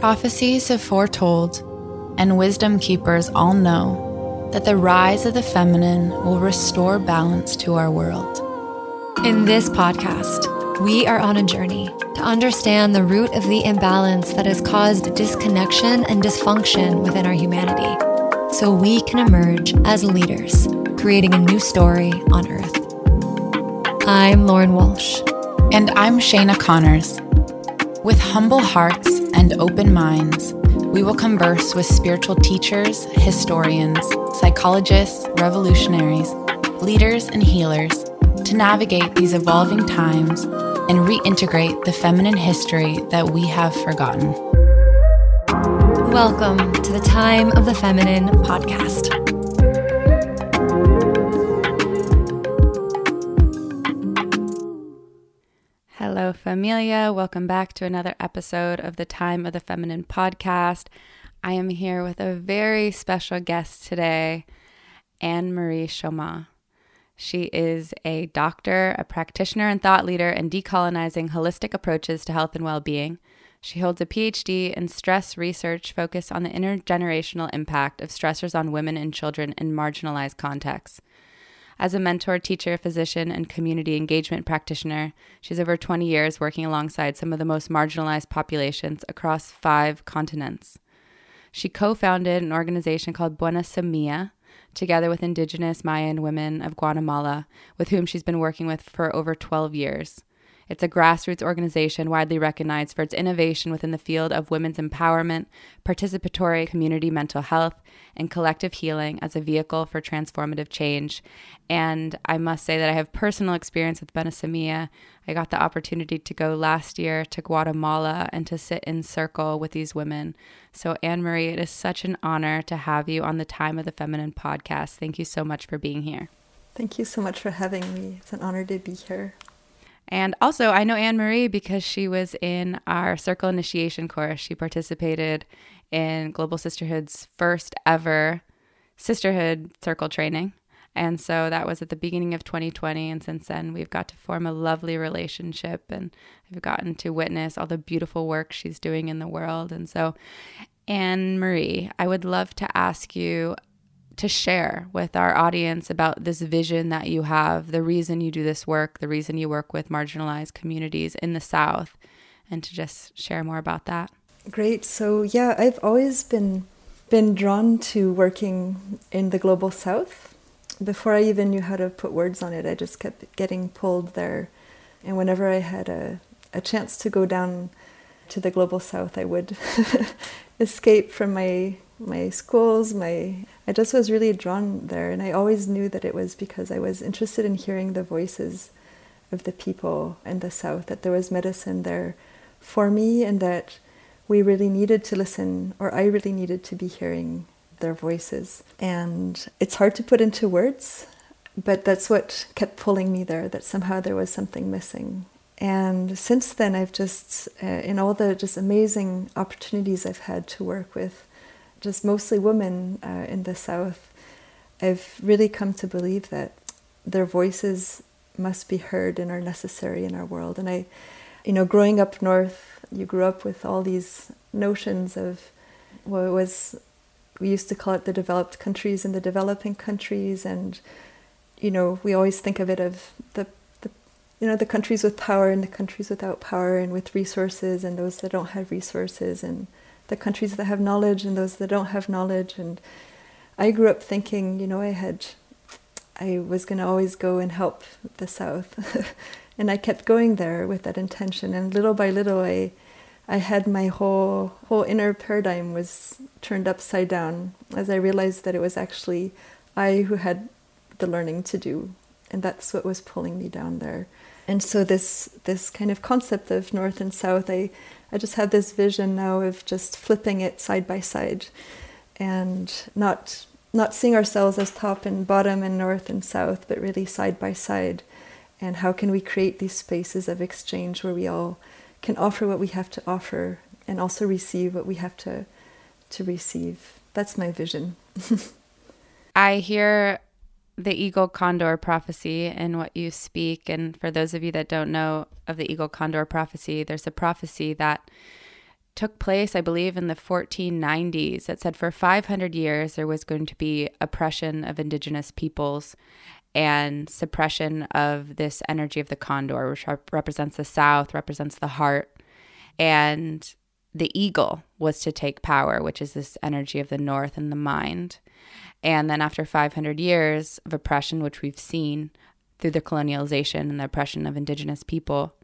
Prophecies have foretold, and wisdom keepers all know, that the rise of the feminine will restore balance to our world. In this podcast, we are on a journey to understand the root of the imbalance that has caused disconnection and dysfunction within our humanity, so we can emerge as leaders, creating a new story on Earth. I'm Lauren Walsh. And I'm Shayna Connors. With humble hearts and open minds, we will converse with spiritual teachers, historians, psychologists, revolutionaries, leaders, and healers to navigate these evolving times and reintegrate the feminine history that we have forgotten. Welcome to the Time of the Feminine podcast. Hello, familia. Welcome back to another episode of the Time of the Feminine podcast. I am here with a very special guest today, Anne-Marie Chaumont. She is a doctor, a practitioner and thought leader in decolonizing holistic approaches to health and well-being. She holds a PhD in stress research focused on the intergenerational impact of stressors on women and children in marginalized contexts. As a mentor, teacher, physician, and community engagement practitioner, she's over 20 years working alongside some of the most marginalized populations across 5 continents. She co-founded an organization called Buena Semilla, together with indigenous Mayan women of Guatemala, with whom she's been working with for over 12 years. It's a grassroots organization widely recognized for its innovation within the field of women's empowerment, participatory community mental health, and collective healing as a vehicle for transformative change. And I must say that I have personal experience with Buena Semilla. I got the opportunity to go last year to Guatemala and to sit in circle with these women. So Anne-Marie, it is such an honor to have you on the Time of the Feminine podcast. Thank you so much for being here. Thank you so much for having me. It's an honor to be here. And also, I know Anne-Marie because she was in our Circle Initiation course. She participated in Global Sisterhood's first ever Sisterhood Circle training. And so that was at the beginning of 2020. And since then, we've got to form a lovely relationship. And I've gotten to witness all the beautiful work she's doing in the world. And so, Anne-Marie, I would love to ask you to share with our audience about this vision that you have, the reason you do this work, the reason you work with marginalized communities in the South, and to just share more about that. Great. So yeah, I've always been drawn to working in the Global South. Before I even knew how to put words on it, I just kept getting pulled there. And whenever I had a chance to go down to the Global South, I would escape from my schools, I just was really drawn there, and I always knew that it was because I was interested in hearing the voices of the people in the South, that there was medicine there for me, and that we really needed to listen, or I really needed to be hearing their voices. And it's hard to put into words, but that's what kept pulling me there, that somehow there was something missing. And since then, I've just, in all the just amazing opportunities I've had to work with, just mostly women in the South, I've really come to believe that their voices must be heard and are necessary in our world. And I, growing up north, you grew up with all these notions of we used to call it the developed countries and the developing countries. And, we always think of it of the countries with power and the countries without power, and with resources and those that don't have resources, and the countries that have knowledge and those that don't have knowledge. And I grew up thinking, I was going to always go and help the South. And I kept going there with that intention. And little by little, I had my whole inner paradigm was turned upside down as I realized that it was actually I who had the learning to do. And that's what was pulling me down there. And so this kind of concept of North and South, I just have this vision now of just flipping it side by side, and not seeing ourselves as top and bottom and North and South, but really side by side. And how can we create these spaces of exchange where we all can offer what we have to offer and also receive what we have to receive? That's my vision. I hear the eagle condor prophecy and what you speak. And for those of you that don't know of the eagle condor prophecy, there's a prophecy that took place, I believe, in the 1490s. It said for 500 years there was going to be oppression of indigenous peoples and suppression of this energy of the condor, which represents the south, represents the heart. And the eagle was to take power, which is this energy of the north and the mind. And then after 500 years of oppression, which we've seen through the colonialization and the oppression of indigenous people,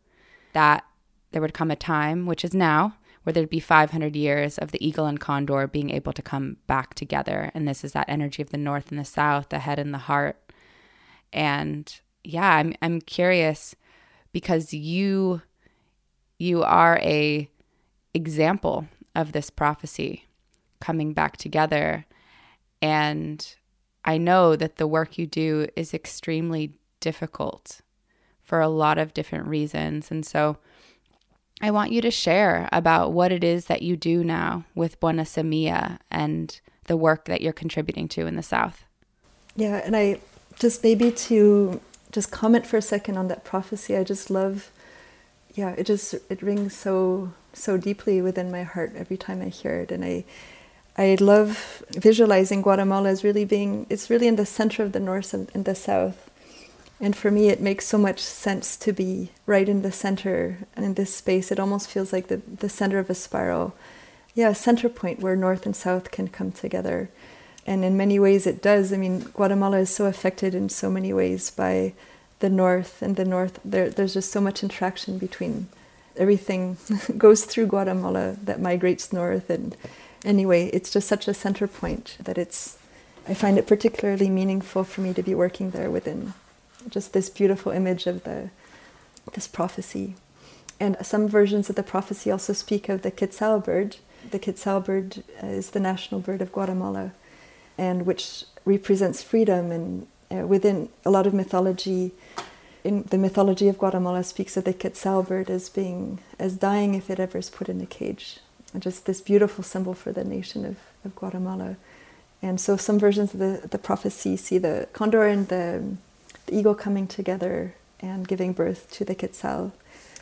that there would come a time, which is now, where there'd be 500 years of the eagle and condor being able to come back together. And this is that energy of the north and the south, the head and the heart. And yeah, I'm curious, because you are a example of this prophecy coming back together. And I know that the work you do is extremely difficult for a lot of different reasons. And so I want you to share about what it is that you do now with Buena Semilla and the work that you're contributing to in the South. Yeah, and I just maybe to just comment for a second on that prophecy. I just love, yeah, it rings so deeply within my heart every time I hear it. And I love visualizing Guatemala as really being, it's really in the center of the north and the south. And for me, it makes so much sense to be right in the center and in this space. It almost feels like the center of a spiral. Yeah, a center point where north and south can come together. And in many ways it does. I mean, Guatemala is so affected in so many ways by the north and the north. There's just so much interaction between everything goes through Guatemala that migrates north. And anyway, it's just such a center point that I find it particularly meaningful for me to be working there within just this beautiful image of this prophecy. And some versions of the prophecy also speak of the Quetzal bird. The Quetzal bird is the national bird of Guatemala, and which represents freedom. And within a lot of mythology, in the mythology of Guatemala, speaks of the Quetzal bird as dying if it ever is put in a cage. And just this beautiful symbol for the nation of Guatemala. And so some versions of the prophecy see the condor and the eagle coming together and giving birth to the Quetzal,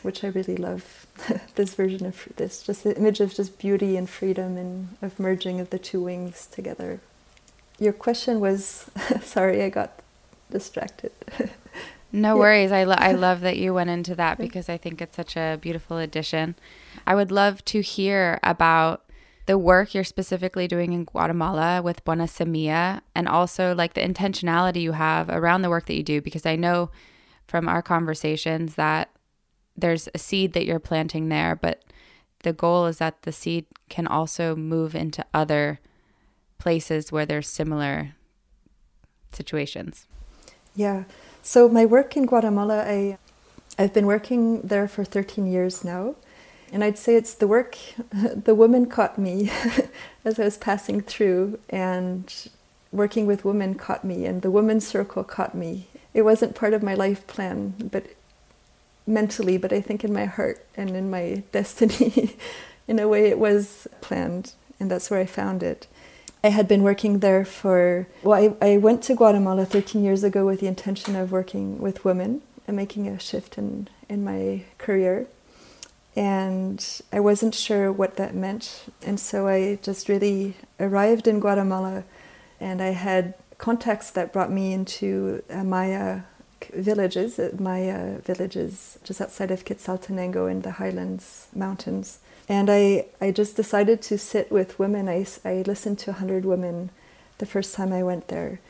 which I really love. This version of this, just the image of just beauty and freedom and of merging of the two wings together. Your question was, sorry, I got distracted. No worries. I love that you went into that, because I think it's such a beautiful addition. I would love to hear about the work you're specifically doing in Guatemala with Buena Semilla, and also like the intentionality you have around the work that you do, because I know from our conversations that there's a seed that you're planting there, but the goal is that the seed can also move into other places where there's similar situations. Yeah. So my work in Guatemala, I've been working there for 13 years now. And I'd say it's the work, the woman caught me as I was passing through, and working with women caught me, and the women's circle caught me. It wasn't part of my life plan, but mentally, but I think in my heart and in my destiny, in a way it was planned, and that's where I found it. I had been working there I went to Guatemala 13 years ago with the intention of working with women and making a shift in my career. And I wasn't sure what that meant. And so I just really arrived in Guatemala, and I had contacts that brought me into Maya villages just outside of Quetzaltenango in the highlands mountains. And I just decided to sit with women. I listened to 100 women the first time I went there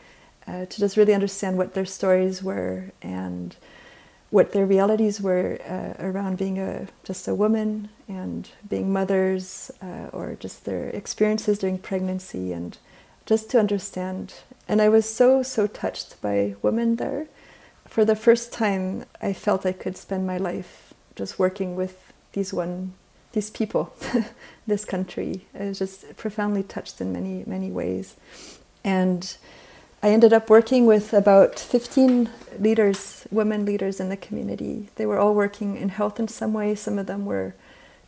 to just really understand what their stories were and what their realities were around being just a woman and being mothers, or just their experiences during pregnancy, and just to understand. And I was so touched by women there. For the first time, I felt I could spend my life just working with these people, this country. I was just profoundly touched in many, many ways. And I ended up working with about 15 leaders, women leaders in the community. They were all working in health in some way. Some of them were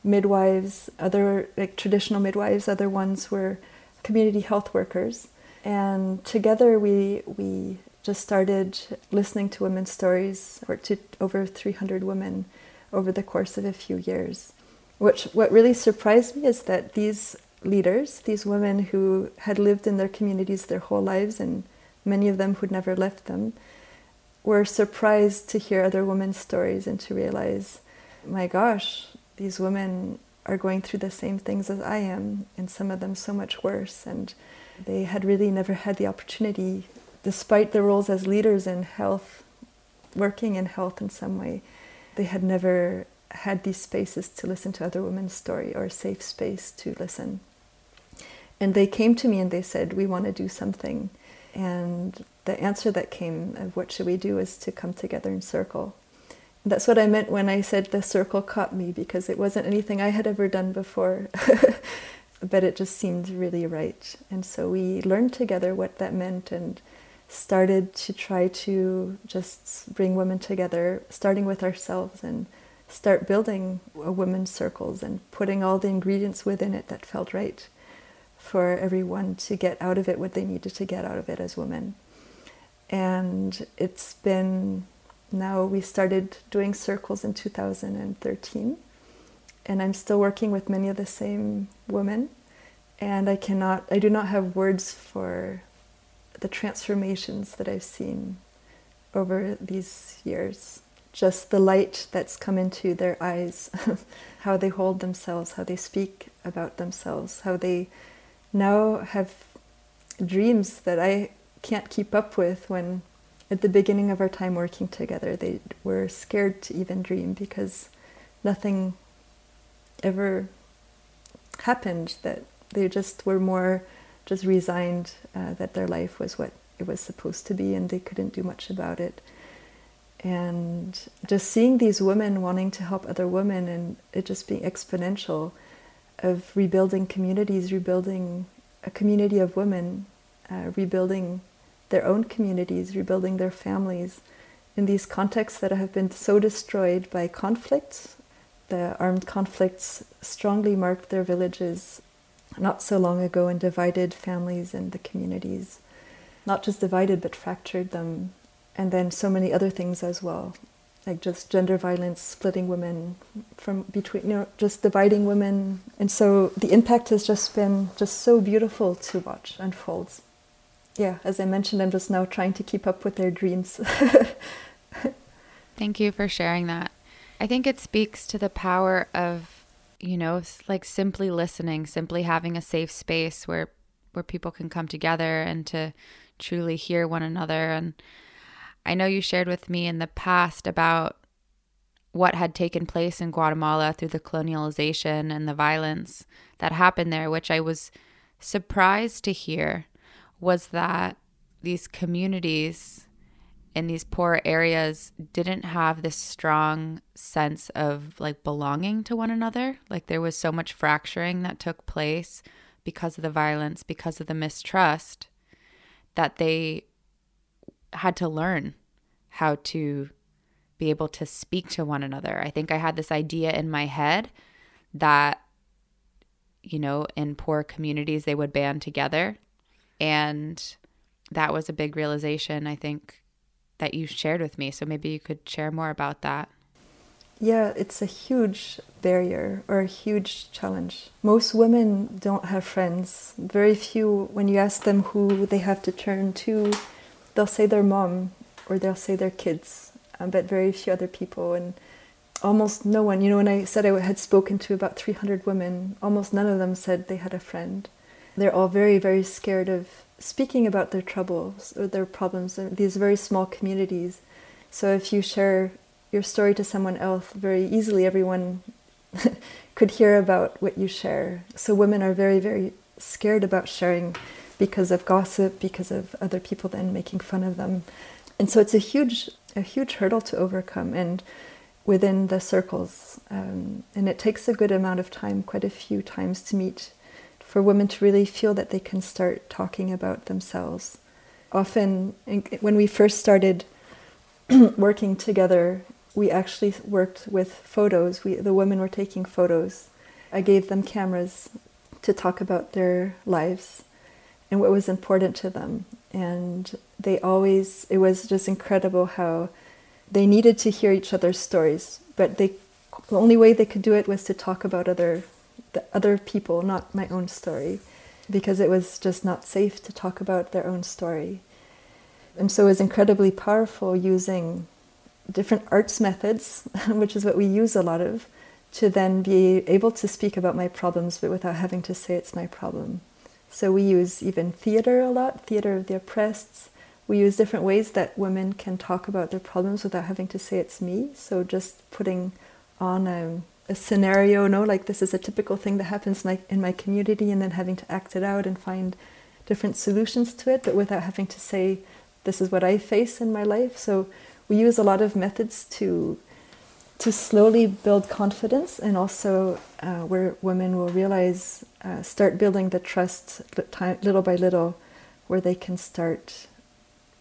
midwives, other like traditional midwives, other ones were community health workers. And together we just started listening to women's stories, or to over 300 women over the course of a few years. What really surprised me is that these leaders, these women who had lived in their communities their whole lives, and many of them who'd never left them, were surprised to hear other women's stories and to realize, my gosh, these women are going through the same things as I am, and some of them so much worse. And they had really never had the opportunity, despite their roles as leaders in health, working in health in some way, they had never had these spaces to listen to other women's story, or a safe space to listen. And they came to me and they said, we want to do something. And the answer that came of what should we do is to come together in circle. And that's what I meant when I said the circle caught me, because it wasn't anything I had ever done before, but it just seemed really right. And so we learned together what that meant and started to try to just bring women together, starting with ourselves, and start building a women's circles and putting all the ingredients within it that felt right for everyone to get out of it what they needed to get out of it as women. And it's been, now we started doing circles in 2013, and I'm still working with many of the same women, and I do not have words for the transformations that I've seen over these years. Just the light that's come into their eyes, how they hold themselves, how they speak about themselves, how they now have dreams that I can't keep up with, when at the beginning of our time working together, they were scared to even dream because nothing ever happened, that they just were more just resigned that their life was what it was supposed to be and they couldn't do much about it. And just seeing these women wanting to help other women, and it just being exponential of rebuilding communities, rebuilding a community of women, rebuilding their own communities, rebuilding their families in these contexts that have been so destroyed by conflicts. The armed conflicts strongly marked their villages not so long ago and divided families and the communities. Not just divided, but fractured them. And then so many other things as well, like just gender violence, splitting women from between, just dividing women. And so the impact has just been just so beautiful to watch unfold. Yeah, as I mentioned, I'm just now trying to keep up with their dreams. Thank you for sharing that. I think it speaks to the power of, like simply listening, simply having a safe space where people can come together and to truly hear one another. And I know you shared with me in the past about what had taken place in Guatemala through the colonialization and the violence that happened there, which I was surprised to hear was that these communities in these poor areas didn't have this strong sense of like belonging to one another. Like there was so much fracturing that took place because of the violence, because of the mistrust, that they had to learn how to be able to speak to one another. I think I had this idea in my head that, in poor communities, they would band together. And that was a big realization, I think, that you shared with me. So maybe you could share more about that. Yeah, it's a huge barrier or a huge challenge. Most women don't have friends. Very few, when you ask them who they have to turn to, they'll say their mom or they'll say their kids, but very few other people, and almost no one. When I said I had spoken to about 300 women, almost none of them said they had a friend. They're all very, very scared of speaking about their troubles or their problems in these very small communities. So if you share your story to someone else, very easily everyone could hear about what you share. So women are very, very scared about sharing, because of gossip, because of other people then making fun of them. And so it's a huge hurdle to overcome, and within the circles. And it takes a good amount of time, quite a few times to meet, for women to really feel that they can start talking about themselves. Often, when we first started working together, we actually worked with photos. The women were taking photos. I gave them cameras to talk about their lives and what was important to them. And it was just incredible how they needed to hear each other's stories, but they the only way they could do it was to talk about the other people, not my own story, because it was just not safe to talk about their own story. And so it was incredibly powerful using different arts methods, which is what we use a lot of, to then be able to speak about my problems, but without having to say it's my problem. So we use even theater a lot, theater of the oppressed. We use different ways that women can talk about their problems without having to say it's me. So just putting on a scenario, you know, like this is a typical thing that happens in my community, and then having to act it out and find different solutions to it, but without having to say, this is what I face in my life. So we use a lot of methods to slowly build confidence, and also where women will realize, start building the trust little by little, where they can start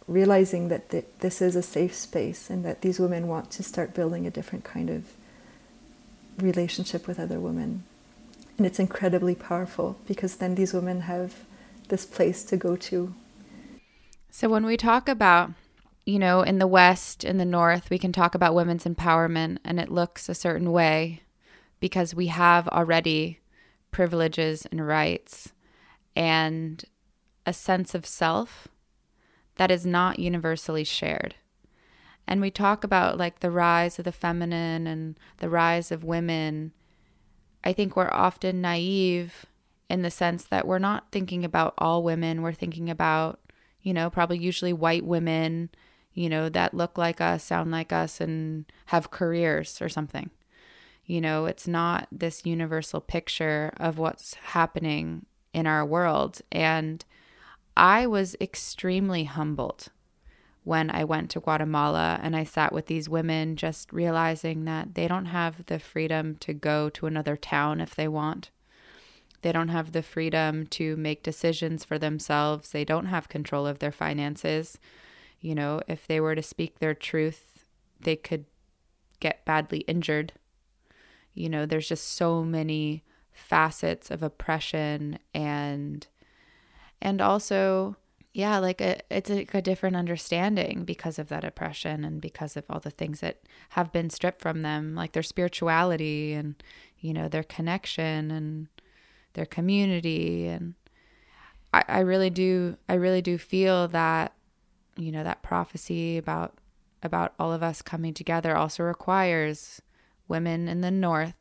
realizing that this is a safe space, and that these women want to start building a different kind of relationship with other women. And it's incredibly powerful, because then these women have this place to go to. So when we talk about, you know, in the West, in the North, we can talk about women's empowerment, and it looks a certain way because we have already privileges and rights and a sense of self that is not universally shared. And we talk about like the rise of the feminine and the rise of women. I think we're often naive in the sense that we're not thinking about all women. We're thinking about, you know, probably usually white women, you know, that look like us, sound like us, and have careers or something. You know, it's not this universal picture of what's happening in our world. And I was extremely humbled when I went to Guatemala and I sat with these women, just realizing that they don't have the freedom to go to another town if they want. They don't have the freedom to make decisions for themselves. They don't have control of their finances. You know, if they were to speak their truth, they could get badly injured. You know, there's just so many facets of oppression, and also, yeah, like it's like a different understanding because of that oppression and because of all the things that have been stripped from them, like their spirituality and, you know, their connection and their community. And I really do feel that, you know, that prophecy about all of us coming together also requires women in the North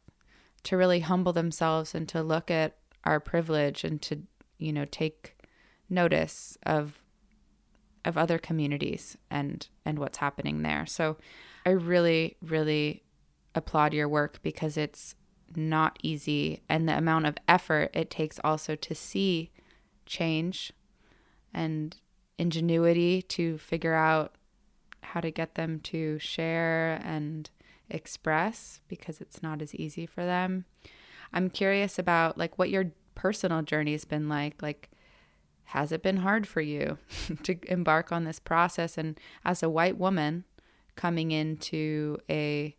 to really humble themselves and to look at our privilege and to, you know, take notice of other communities and what's happening there. So I really, really applaud your work, because it's not easy, and the amount of effort it takes also to see change and ingenuity to figure out how to get them to share and express, because it's not as easy for them. I'm curious about like what your personal journey has been like has it been hard for you to embark on this process, and as a white woman coming into a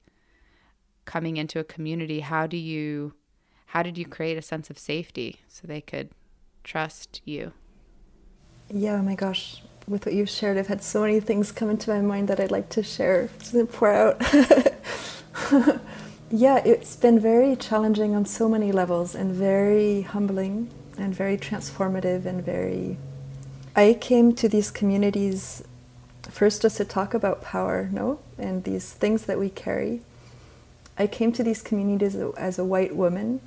community, how did you create a sense of safety so they could trust you? Yeah, oh my gosh, with what you've shared, I've had so many things come into my mind that I'd like to share, to pour out. Yeah, it's been very challenging on so many levels, and very humbling and very transformative and very... I came to these communities first just to talk about power, no? And these things that we carry. I came to these communities as a white woman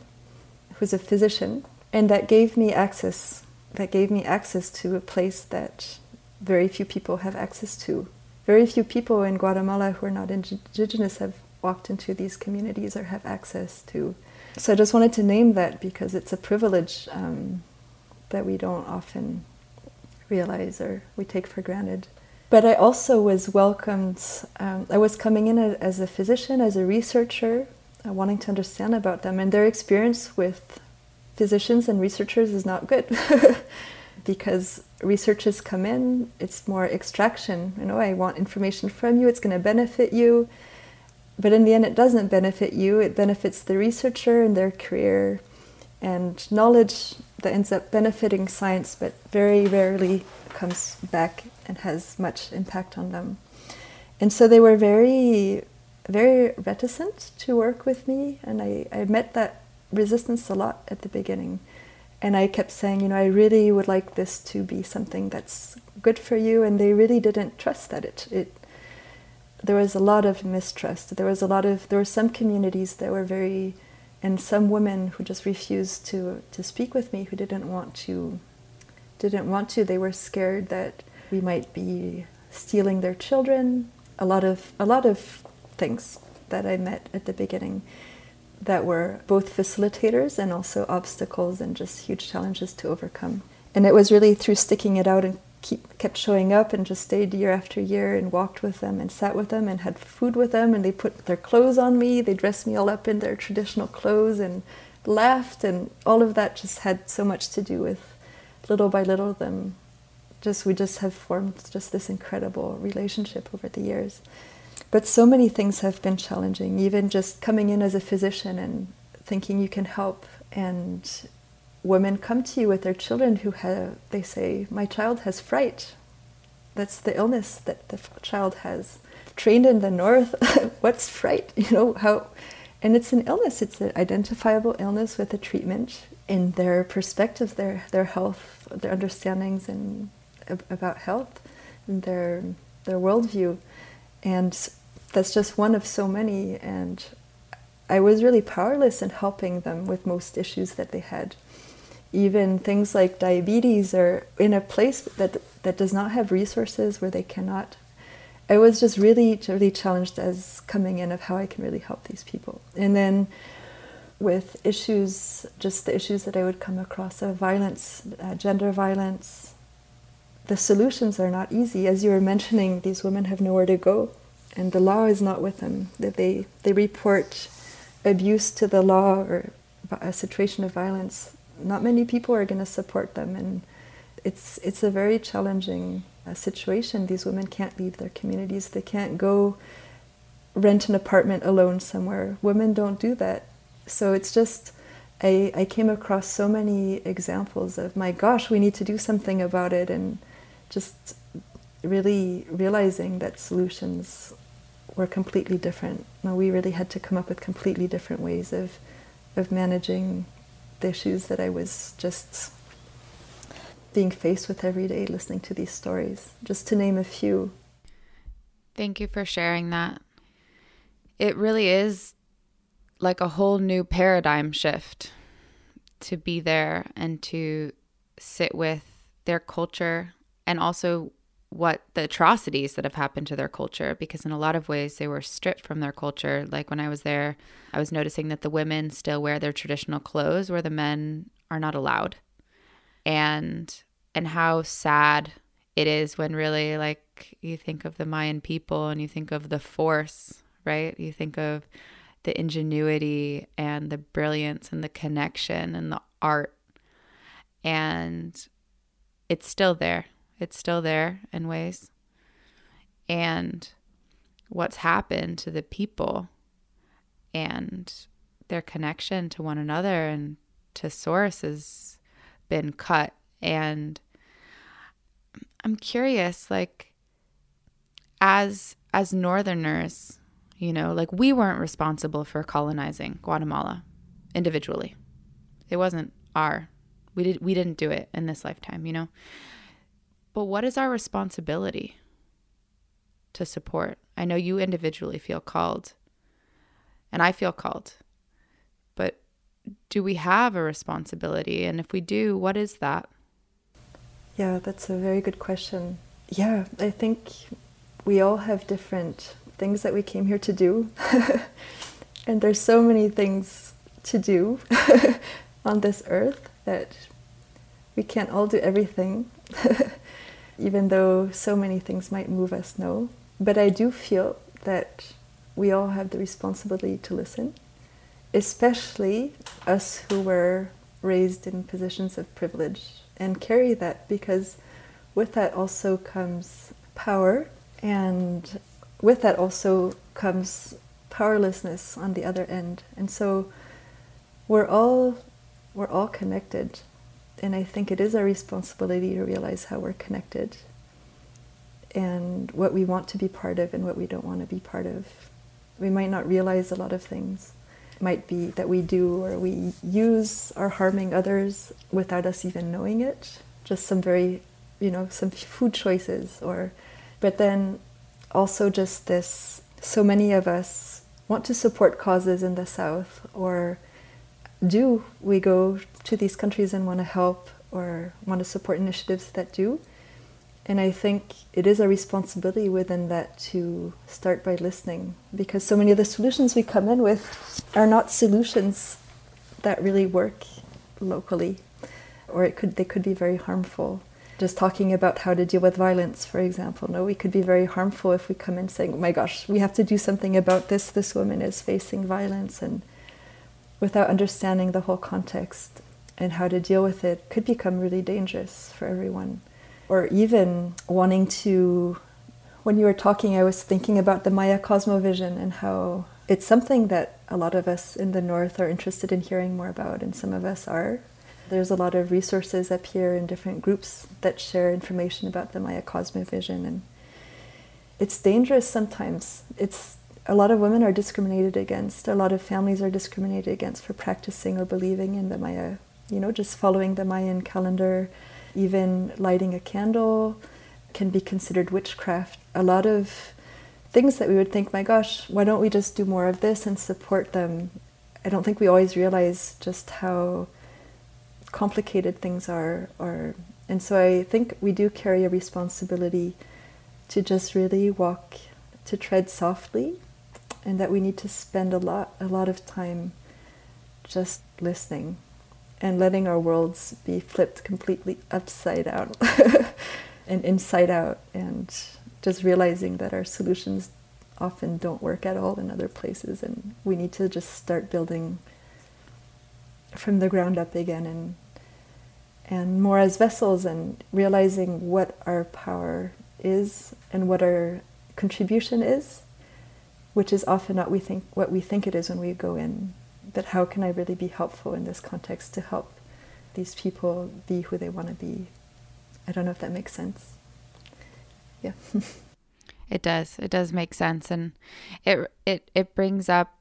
who's a physician, and that gave me access to a place that very few people have access to. Very few people in Guatemala who are not indigenous have walked into these communities or have access to. So I just wanted to name that, because it's a privilege that we don't often realize or we take for granted. But I also was welcomed, I was coming in as a physician, as a researcher, wanting to understand about them, and their experience with physicians and researchers is not good. Because researchers come in, it's more extraction, you know, I want information from you, it's going to benefit you, but in the end it doesn't benefit you, it benefits the researcher and their career and knowledge that ends up benefiting science, but very rarely comes back and has much impact on them. And so they were very very reticent to work with me, and I met that resistance a lot at the beginning. And I kept saying, you know, I really would like this to be something that's good for you, and they really didn't trust that it there was a lot of mistrust. There were some communities that were very, and some women who just refused to speak with me, who didn't want to. They were scared that we might be stealing their children. A lot of things that I met at the beginning that were both facilitators and also obstacles and just huge challenges to overcome. And it was really through sticking it out and kept showing up and just stayed year after year and walked with them and sat with them and had food with them, and they put their clothes on me, they dressed me all up in their traditional clothes and laughed, and all of that just had so much to do with, little by little, them. We just have formed just this incredible relationship over the years. But so many things have been challenging, even just coming in as a physician and thinking you can help. And women come to you with their children they say, my child has fright. That's the illness that the child has. Trained in the North, what's fright? You know, how? And it's an illness, it's an identifiable illness with a treatment. In their perspective, their health, their understandings and about health, and their worldview. And that's just one of so many, and I was really powerless in helping them with most issues that they had. Even things like diabetes, or in a place that does not have resources where they cannot. I was just really, really challenged as coming in of how I can really help these people. And then with issues, just the issues that I would come across of violence, gender violence, the solutions are not easy. As you were mentioning, these women have nowhere to go, and the law is not with them. They report abuse to the law or a situation of violence. Not many people are going to support them, and it's a very challenging situation. These women can't leave their communities. They can't go rent an apartment alone somewhere. Women don't do that. So it's just, I came across so many examples of, my gosh, we need to do something about it, and just really realizing that solutions were completely different. Now, we really had to come up with completely different ways of managing the issues that I was just being faced with every day, listening to these stories, just to name a few. Thank you for sharing that. It really is like a whole new paradigm shift to be there and to sit with their culture, and also what the atrocities that have happened to their culture, because in a lot of ways they were stripped from their culture. Like when I was there, I was noticing that the women still wear their traditional clothes where the men are not allowed, and how sad it is when really, like, you think of the Mayan people and you think of the force, right? You think of the ingenuity and the brilliance and the connection and the art, and it's still there. It's still there in ways. And what's happened to the people and their connection to one another and to source has been cut. And I'm curious, like, as Northerners, you know, like, we weren't responsible for colonizing Guatemala individually. It wasn't our. We didn't do it in this lifetime, you know. But what is our responsibility to support? I know you individually feel called, and I feel called. But do we have a responsibility? And if we do, what is that? Yeah, that's a very good question. Yeah, I think we all have different things that we came here to do. And there's so many things to do on this earth that we can't all do everything. Even though so many things might move us, no. But I do feel that we all have the responsibility to listen, especially us who were raised in positions of privilege and carry that, because with that also comes power, and with that also comes powerlessness on the other end. And so we're all connected. And I think it is our responsibility to realize how we're connected and what we want to be part of and what we don't want to be part of. We might not realize a lot of things. It might be that we do or we use are harming others without us even knowing it. Just some very, some food choices but then also just this, so many of us want to support causes in the South, or do we go to these countries and want to help or want to support initiatives that do. And I think it is a responsibility within that to start by listening, because so many of the solutions we come in with are not solutions that really work locally, or they could be very harmful. Just talking about how to deal with violence, for example. No, we could be very harmful if we come in saying, oh my gosh, we have to do something about this. This woman is facing violence, and without understanding the whole context and how to deal with it, could become really dangerous for everyone. Or even wanting to, when you were talking, I was thinking about the Maya Cosmovision and how it's something that a lot of us in the North are interested in hearing more about, and some of us are. There's a lot of resources up here in different groups that share information about the Maya Cosmovision, and it's dangerous sometimes. A lot of women are discriminated against, a lot of families are discriminated against for practicing or believing in the Maya, just following the Mayan calendar. Even lighting a candle can be considered witchcraft. A lot of things that we would think, my gosh, why don't we just do more of this and support them? I don't think we always realize just how complicated things are. And so I think we do carry a responsibility to just really walk, to tread softly, and that we need to spend a lot of time just listening and letting our worlds be flipped completely upside down and inside out, and just realizing that our solutions often don't work at all in other places, and we need to just start building from the ground up again, and more as vessels, and realizing what our power is and what our contribution is, which is often not what we think it is when we go in. But how can I really be helpful in this context to help these people be who they want to be? I don't know if that makes sense. Yeah. It does. It does make sense. And it brings up,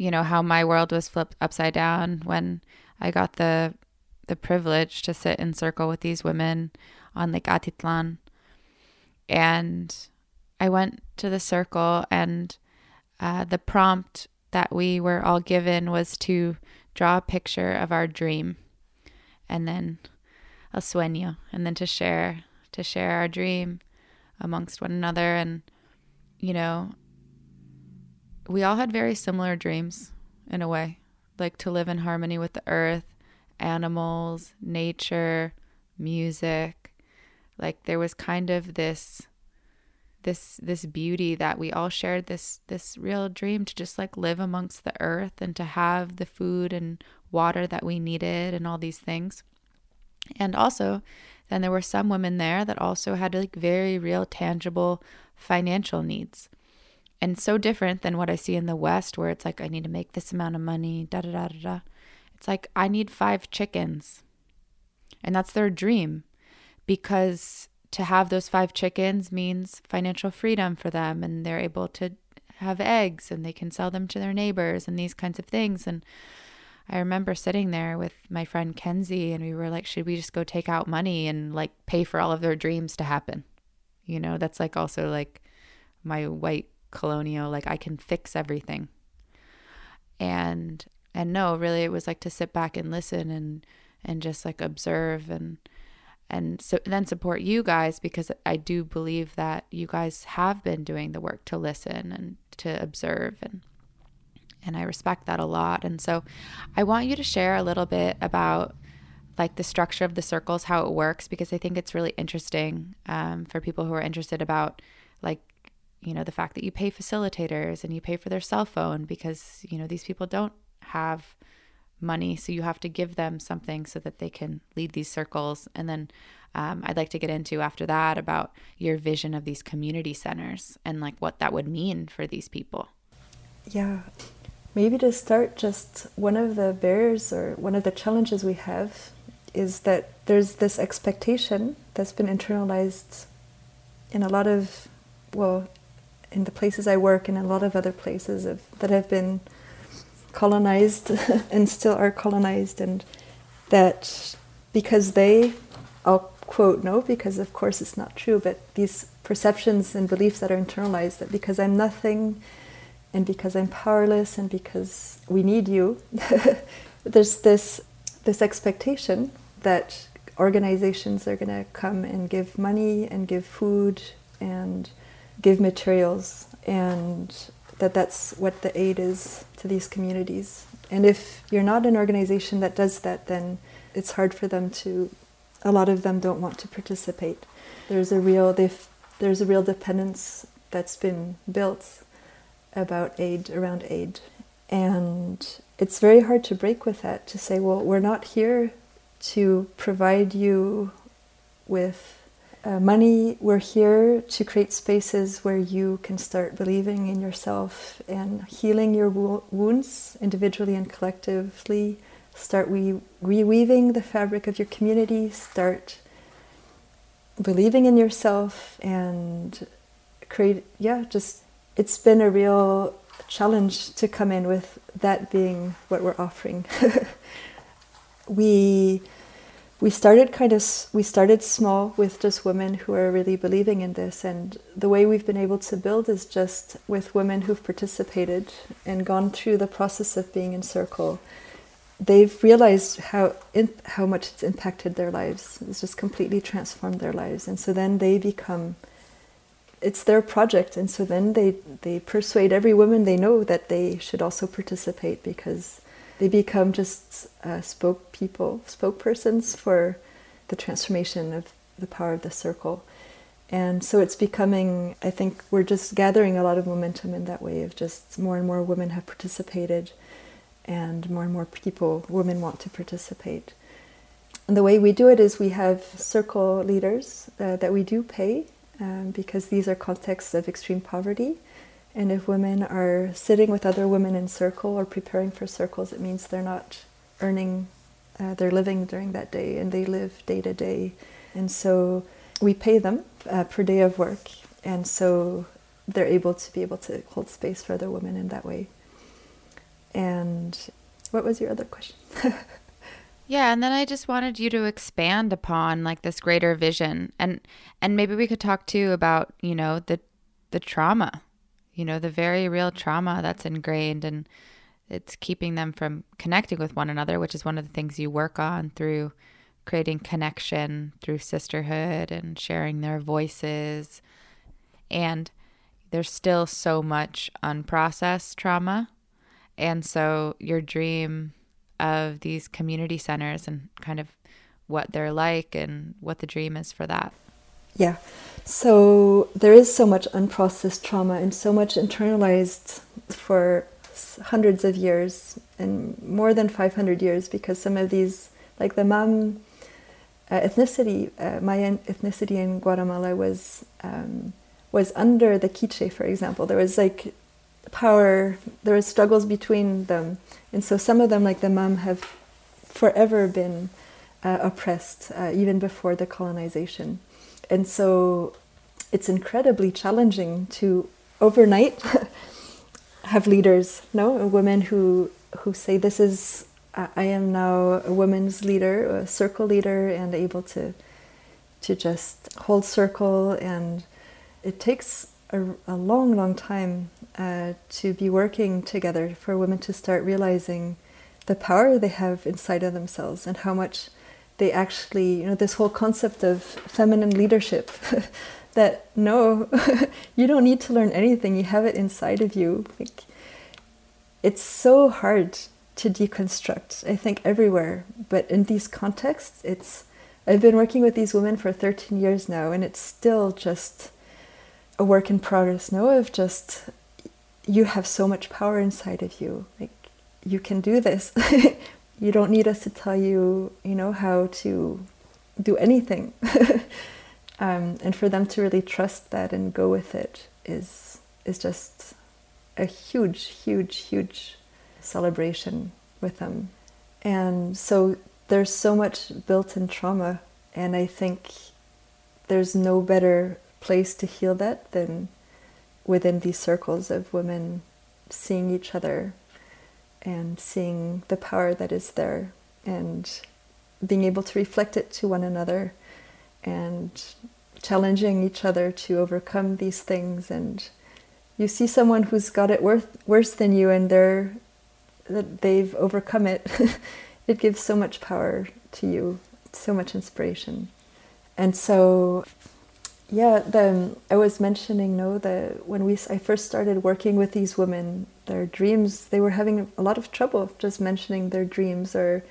how my world was flipped upside down when I got the privilege to sit in circle with these women on Lake Atitlan. And I went to the circle, and the prompt that we were all given was to draw a picture of our dream, and then a sueño, and then to share our dream amongst one another. And, we all had very similar dreams in a way, like to live in harmony with the earth, animals, nature, music. Like there was kind of this beauty that we all shared, this real dream to just like live amongst the earth and to have the food and water that we needed and all these things. And also then there were some women there that also had like very real tangible financial needs, and so different than what I see in the West, where it's like, I need to make this amount of money, da da da da da. It's like, I need 5 chickens, and that's their dream, because to have those 5 chickens means financial freedom for them, and they're able to have eggs and they can sell them to their neighbors and these kinds of things. And I remember sitting there with my friend Kenzie, and we were like, should we just go take out money and like pay for all of their dreams to happen? That's like also like my white colonial, like I can fix everything. And no, really it was like to sit back and listen and just like observe and so then support you guys, because I do believe that you guys have been doing the work to listen and to observe, and I respect that a lot. And so I want you to share a little bit about like the structure of the circles, how it works, because I think it's really interesting for people who are interested about like, the fact that you pay facilitators and you pay for their cell phone, because, these people don't have money, so you have to give them something so that they can lead these circles. And then I'd like to get into after that about your vision of these community centers and like what that would mean for these people. Yeah, maybe to start, just one of the barriers or one of the challenges we have is that there's this expectation that's been internalized in a lot of, well, in the places I work and a lot of other places that have been colonized and still are colonized, and that because they, I'll quote, no, because of course it's not true, but these perceptions and beliefs that are internalized, that because I'm nothing and because I'm powerless and because we need you, there's this expectation that organizations are going to come and give money and give food and give materials, and that's what the aid is to these communities. And if you're not an organization that does that, then it's hard for them to, a lot of them don't want to participate. There's a real dependence that's been built about aid, around aid. And it's very hard to break with that, to say, well, we're not here to provide you with money. We're here to create spaces where you can start believing in yourself and healing your wounds individually and collectively. Start reweaving the fabric of your community. Start believing in yourself and create, it's been a real challenge to come in with that being what we're offering. We started small with just women who are really believing in this, and the way we've been able to build is just with women who've participated and gone through the process of being in circle. They've realized how much it's impacted their lives. It's just completely transformed their lives, and so then they become, it's their project, and so then they persuade every woman they know that they should also participate, because they become just spokespersons for the transformation of the power of the circle. And so it's becoming, I think we're just gathering a lot of momentum in that way, of just more and more women have participated, and more people, women, want to participate. And the way we do it is we have circle leaders that we do pay, because these are contexts of extreme poverty. And if women are sitting with other women in circle or preparing for circles, it means they're not earning their living during that day, and they live day to day. And so we pay them per day of work, and so they're able to hold space for other women in that way. And what was your other question? Yeah, and then I just wanted you to expand upon like this greater vision, and maybe we could talk too about, you know, the trauma. You know, the very real trauma that's ingrained, and it's keeping them from connecting with one another, which is one of the things you work on through creating connection through sisterhood and sharing their voices. And there's still so much unprocessed trauma. And so your dream of these community centers and kind of what they're like and what the dream is for that. Yeah. So there is so much unprocessed trauma and so much internalized for hundreds of years and more than 500 years, because some of these, like the Mam ethnicity, Mayan ethnicity in Guatemala was under the Quiche, for example. There was like power, there was struggles between them. And so some of them, like the Mam, have forever been oppressed, even before the colonization. And so it's incredibly challenging to overnight have leaders, women who say, this is, I am now a woman's leader, a circle leader, and able to just hold circle. And it takes a long, long time to be working together for women to start realizing the power they have inside of themselves and how much they actually, this whole concept of feminine leadership, that no, you don't need to learn anything, you have it inside of you. Like, it's so hard to deconstruct, I think, everywhere. But in these contexts, I've been working with these women for 13 years now, and it's still just a work in progress, you have so much power inside of you. Like, you can do this. You don't need us to tell you, how to do anything. And for them to really trust that and go with it is just a huge, huge, huge celebration with them. And so there's so much built-in trauma, and I think there's no better place to heal that than within these circles of women seeing each other and seeing the power that is there and being able to reflect it to one another and challenging each other to overcome these things. And you see someone who's got it worse than you and they've overcome it. It gives so much power to you, so much inspiration. And so, yeah, I was mentioning, when I first started working with these women, their dreams, they were having a lot of trouble just mentioning their dreams, or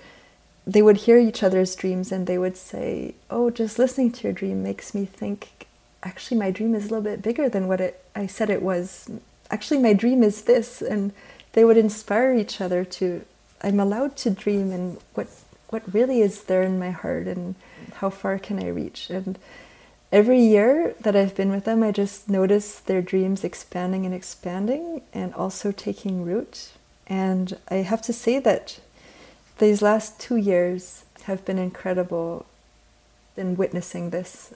they would hear each other's dreams and they would say, oh, just listening to your dream makes me think, actually, my dream is a little bit bigger than what I said it was. Actually, my dream is this. And they would inspire each other to, I'm allowed to dream, and what really is there in my heart and how far can I reach. And every year that I've been with them, I just notice their dreams expanding and expanding and also taking root. And I have to say that these last 2 years have been incredible in witnessing this.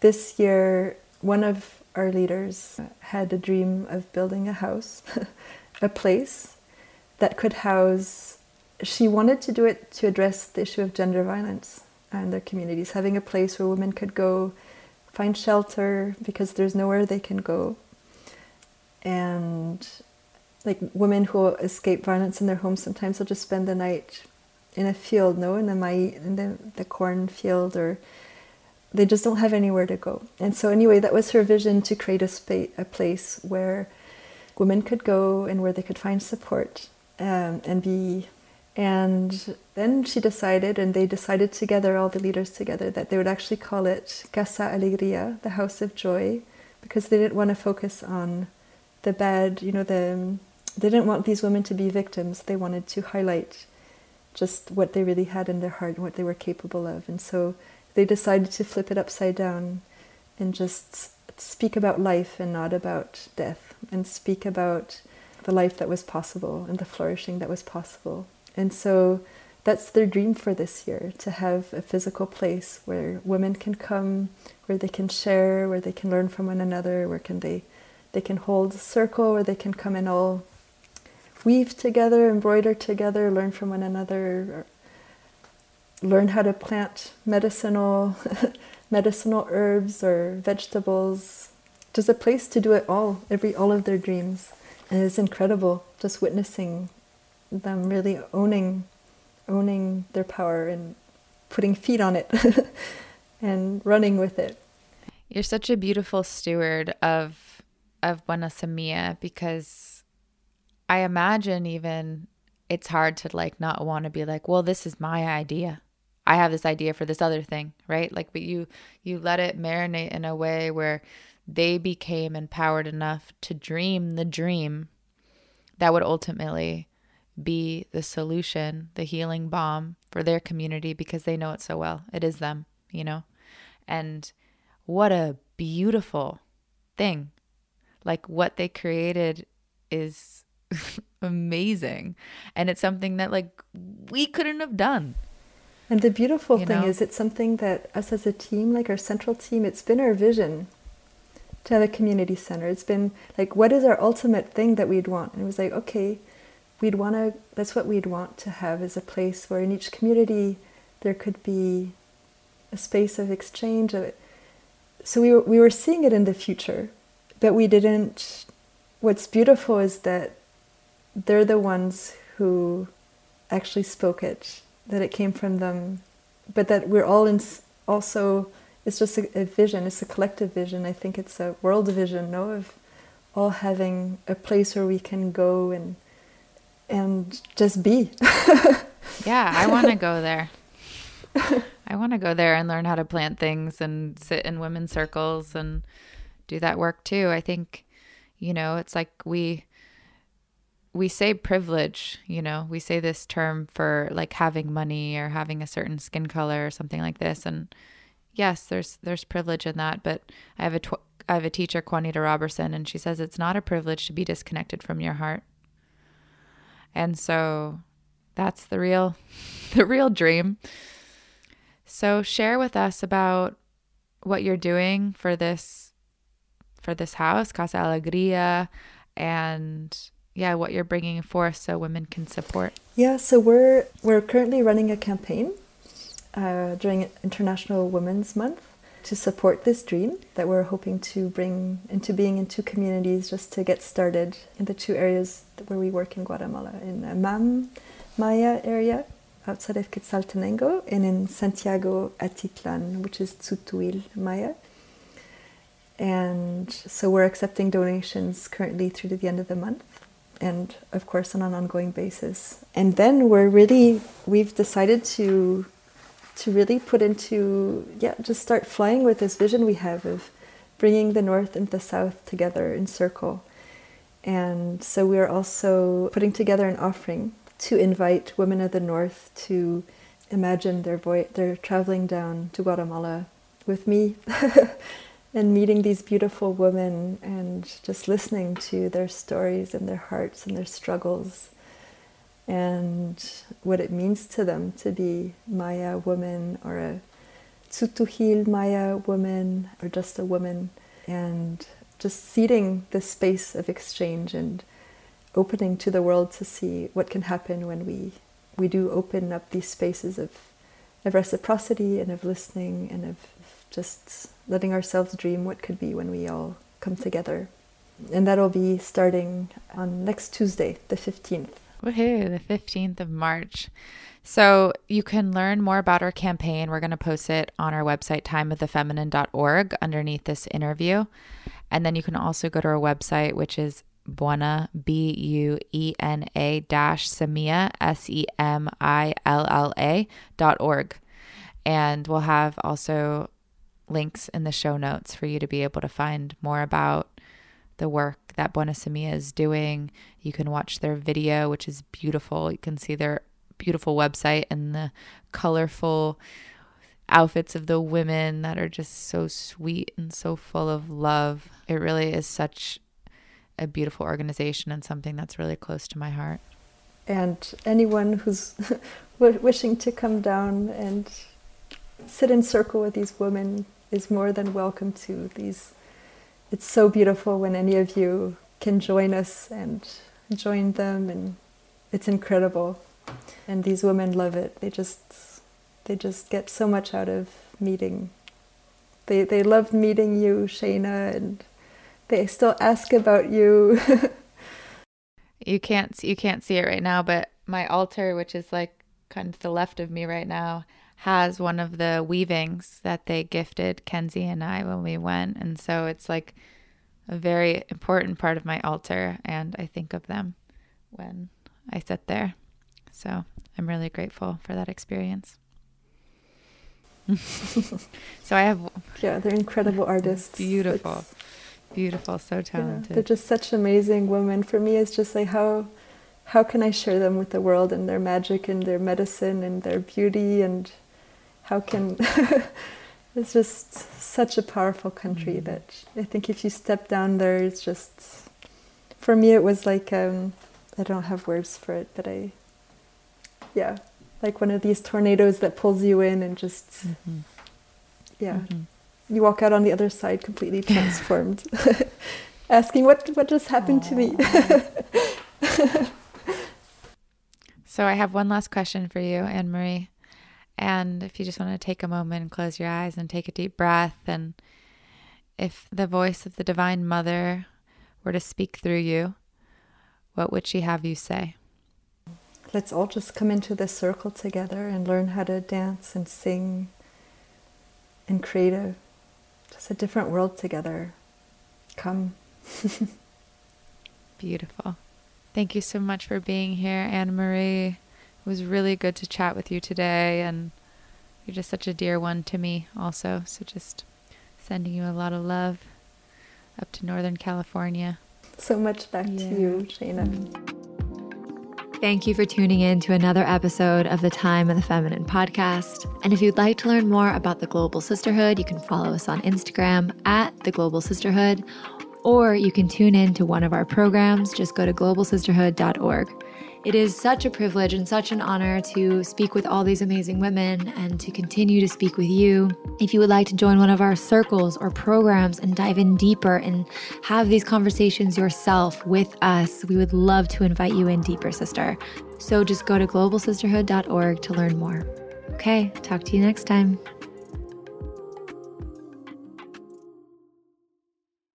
This year, one of our leaders had a dream of building a house, a place that could house, she wanted to do it to address the issue of gender violence in their communities, having a place where women could go find shelter because there's nowhere they can go. And like women who escape violence in their homes, sometimes they'll just spend the night in a field, in the cornfield, or they just don't have anywhere to go. And so anyway, that was her vision, to create a place where women could go and where they could find support. And then she decided, and they decided together, all the leaders together, that they would actually call it Casa Alegria, the House of Joy, because they didn't want to focus on the bad, they didn't want these women to be victims. They wanted to highlight just what they really had in their heart and what they were capable of. And so they decided to flip it upside down and just speak about life and not about death, and speak about the life that was possible and the flourishing that was possible. And so that's their dream for this year, to have a physical place where women can come, where they can share, where they can learn from one another, where they can hold a circle, where they can come and all weave together, embroider together, learn from one another, learn how to plant medicinal herbs or vegetables. Just a place to do it all, all of their dreams. And it's incredible just witnessing them really owning their power and putting feet on it and running with it. You're such a beautiful steward of Buena Semilla, because I imagine even it's hard to not want to be well, this is my idea. I have this idea for this other thing, right? But you let it marinate in a way where they became empowered enough to dream the dream that would ultimately be the solution, the healing balm for their community, because they know it so well. It is them, And what a beautiful thing. What they created is amazing. And it's something that we couldn't have done. And the beautiful thing is, it's something that us as a team, our central team, it's been our vision to have a community center. It's been what is our ultimate thing that we'd want? And it was okay, that's what we'd want to have, is a place where in each community there could be a space of exchange of it. So we were seeing it in the future, but we didn't. What's beautiful is that they're the ones who actually spoke it, that it came from them, but that we're all also, it's just a vision, it's a collective vision. I think it's a world vision, of all having a place where we can go and just be. Yeah, I want to go there. I want to go there and learn how to plant things and sit in women's circles and do that work too. I think, it's we say privilege, we say this term for having money or having a certain skin color or something like this. And yes, there's privilege in that. But I have a teacher, Kwanita Robertson, and she says it's not a privilege to be disconnected from your heart. And so that's the real dream. So share with us about what you're doing for this for this house, Casa Alegria, and yeah, what you're bringing forth so women can support. Yeah, so we're currently running a campaign during International Women's Month to support this dream that we're hoping to bring into being in two communities just to get started in the two areas where we work in Guatemala, in the Mam Maya area outside of Quetzaltenango and in Santiago Atitlan, which is Tz'utujil Maya. And so we're accepting donations currently through to the end of the month, and of course on an ongoing basis. And then we've decided to really put into, just start flying with this vision we have of bringing the North and the South together in circle. And so we are also putting together an offering to invite women of the North to imagine they're traveling down to Guatemala with me and meeting these beautiful women and just listening to their stories and their hearts and their struggles, and what it means to them to be Maya woman or a Tz'utujil Maya woman or just a woman, and just seeding this space of exchange and opening to the world to see what can happen when we do open up these spaces of reciprocity and of listening and of just letting ourselves dream what could be when we all come together. And that'll be starting on next Tuesday, the 15th. Woohoo, the 15th of March. So you can learn more about our campaign. We're going to post it on our website, timeofthefeminine.org, underneath this interview. And then you can also go to our website, which is buena-semilla.org. And we'll have also links in the show notes for you to be able to find more about the work that Buena Semilla is doing. You can watch their video, which is beautiful. You can see their beautiful website and the colorful outfits of the women that are just so sweet and so full of love. It really is such a beautiful organization and something that's really close to my heart. And anyone who's wishing to come down and sit in circle with these women is more than welcome to these. It's so beautiful when any of you can join us and join them, and it's incredible. And these women love it. They just get so much out of meeting. They loved meeting you, Shayna, and they still ask about you. You can't see it right now, but my altar, which is like kind of to the left of me right now, has one of the weavings that they gifted Kenzie and I when we went. And so it's like a very important part of my altar, and I think of them when I sit there. So I'm really grateful for that experience. So I have... Yeah, they're incredible artists. Beautiful. Beautiful, so talented. Yeah, they're just such amazing women. For me, it's just like how can I share them with the world and their magic and their medicine and their beauty, and it's just such a powerful country that I think if you step down there, it's just, for me it was like, I don't have words for it, but like one of these tornadoes that pulls you in and just, you walk out on the other side completely transformed, asking what just happened to me. So I have one last question for you, Anne-Marie. And if you just want to take a moment and close your eyes and take a deep breath, and if the voice of the Divine Mother were to speak through you, what would she have you say? Let's all just come into this circle together and learn how to dance and sing and create a different world together. Come. Beautiful. Thank you so much for being here, Anne-Marie. It was really good to chat with you today, and you're just such a dear one to me also. So just sending you a lot of love up to Northern California. So much back to you, Shayna. Thank you for tuning in to another episode of the Time of the Feminine podcast. And if you'd like to learn more about the Global Sisterhood, you can follow us on Instagram @theGlobalSisterhood, or you can tune in to one of our programs. Just go to globalsisterhood.org. It is such a privilege and such an honor to speak with all these amazing women and to continue to speak with you. If you would like to join one of our circles or programs and dive in deeper and have these conversations yourself with us, we would love to invite you in deeper, sister. So just go to globalsisterhood.org to learn more. Okay, talk to you next time.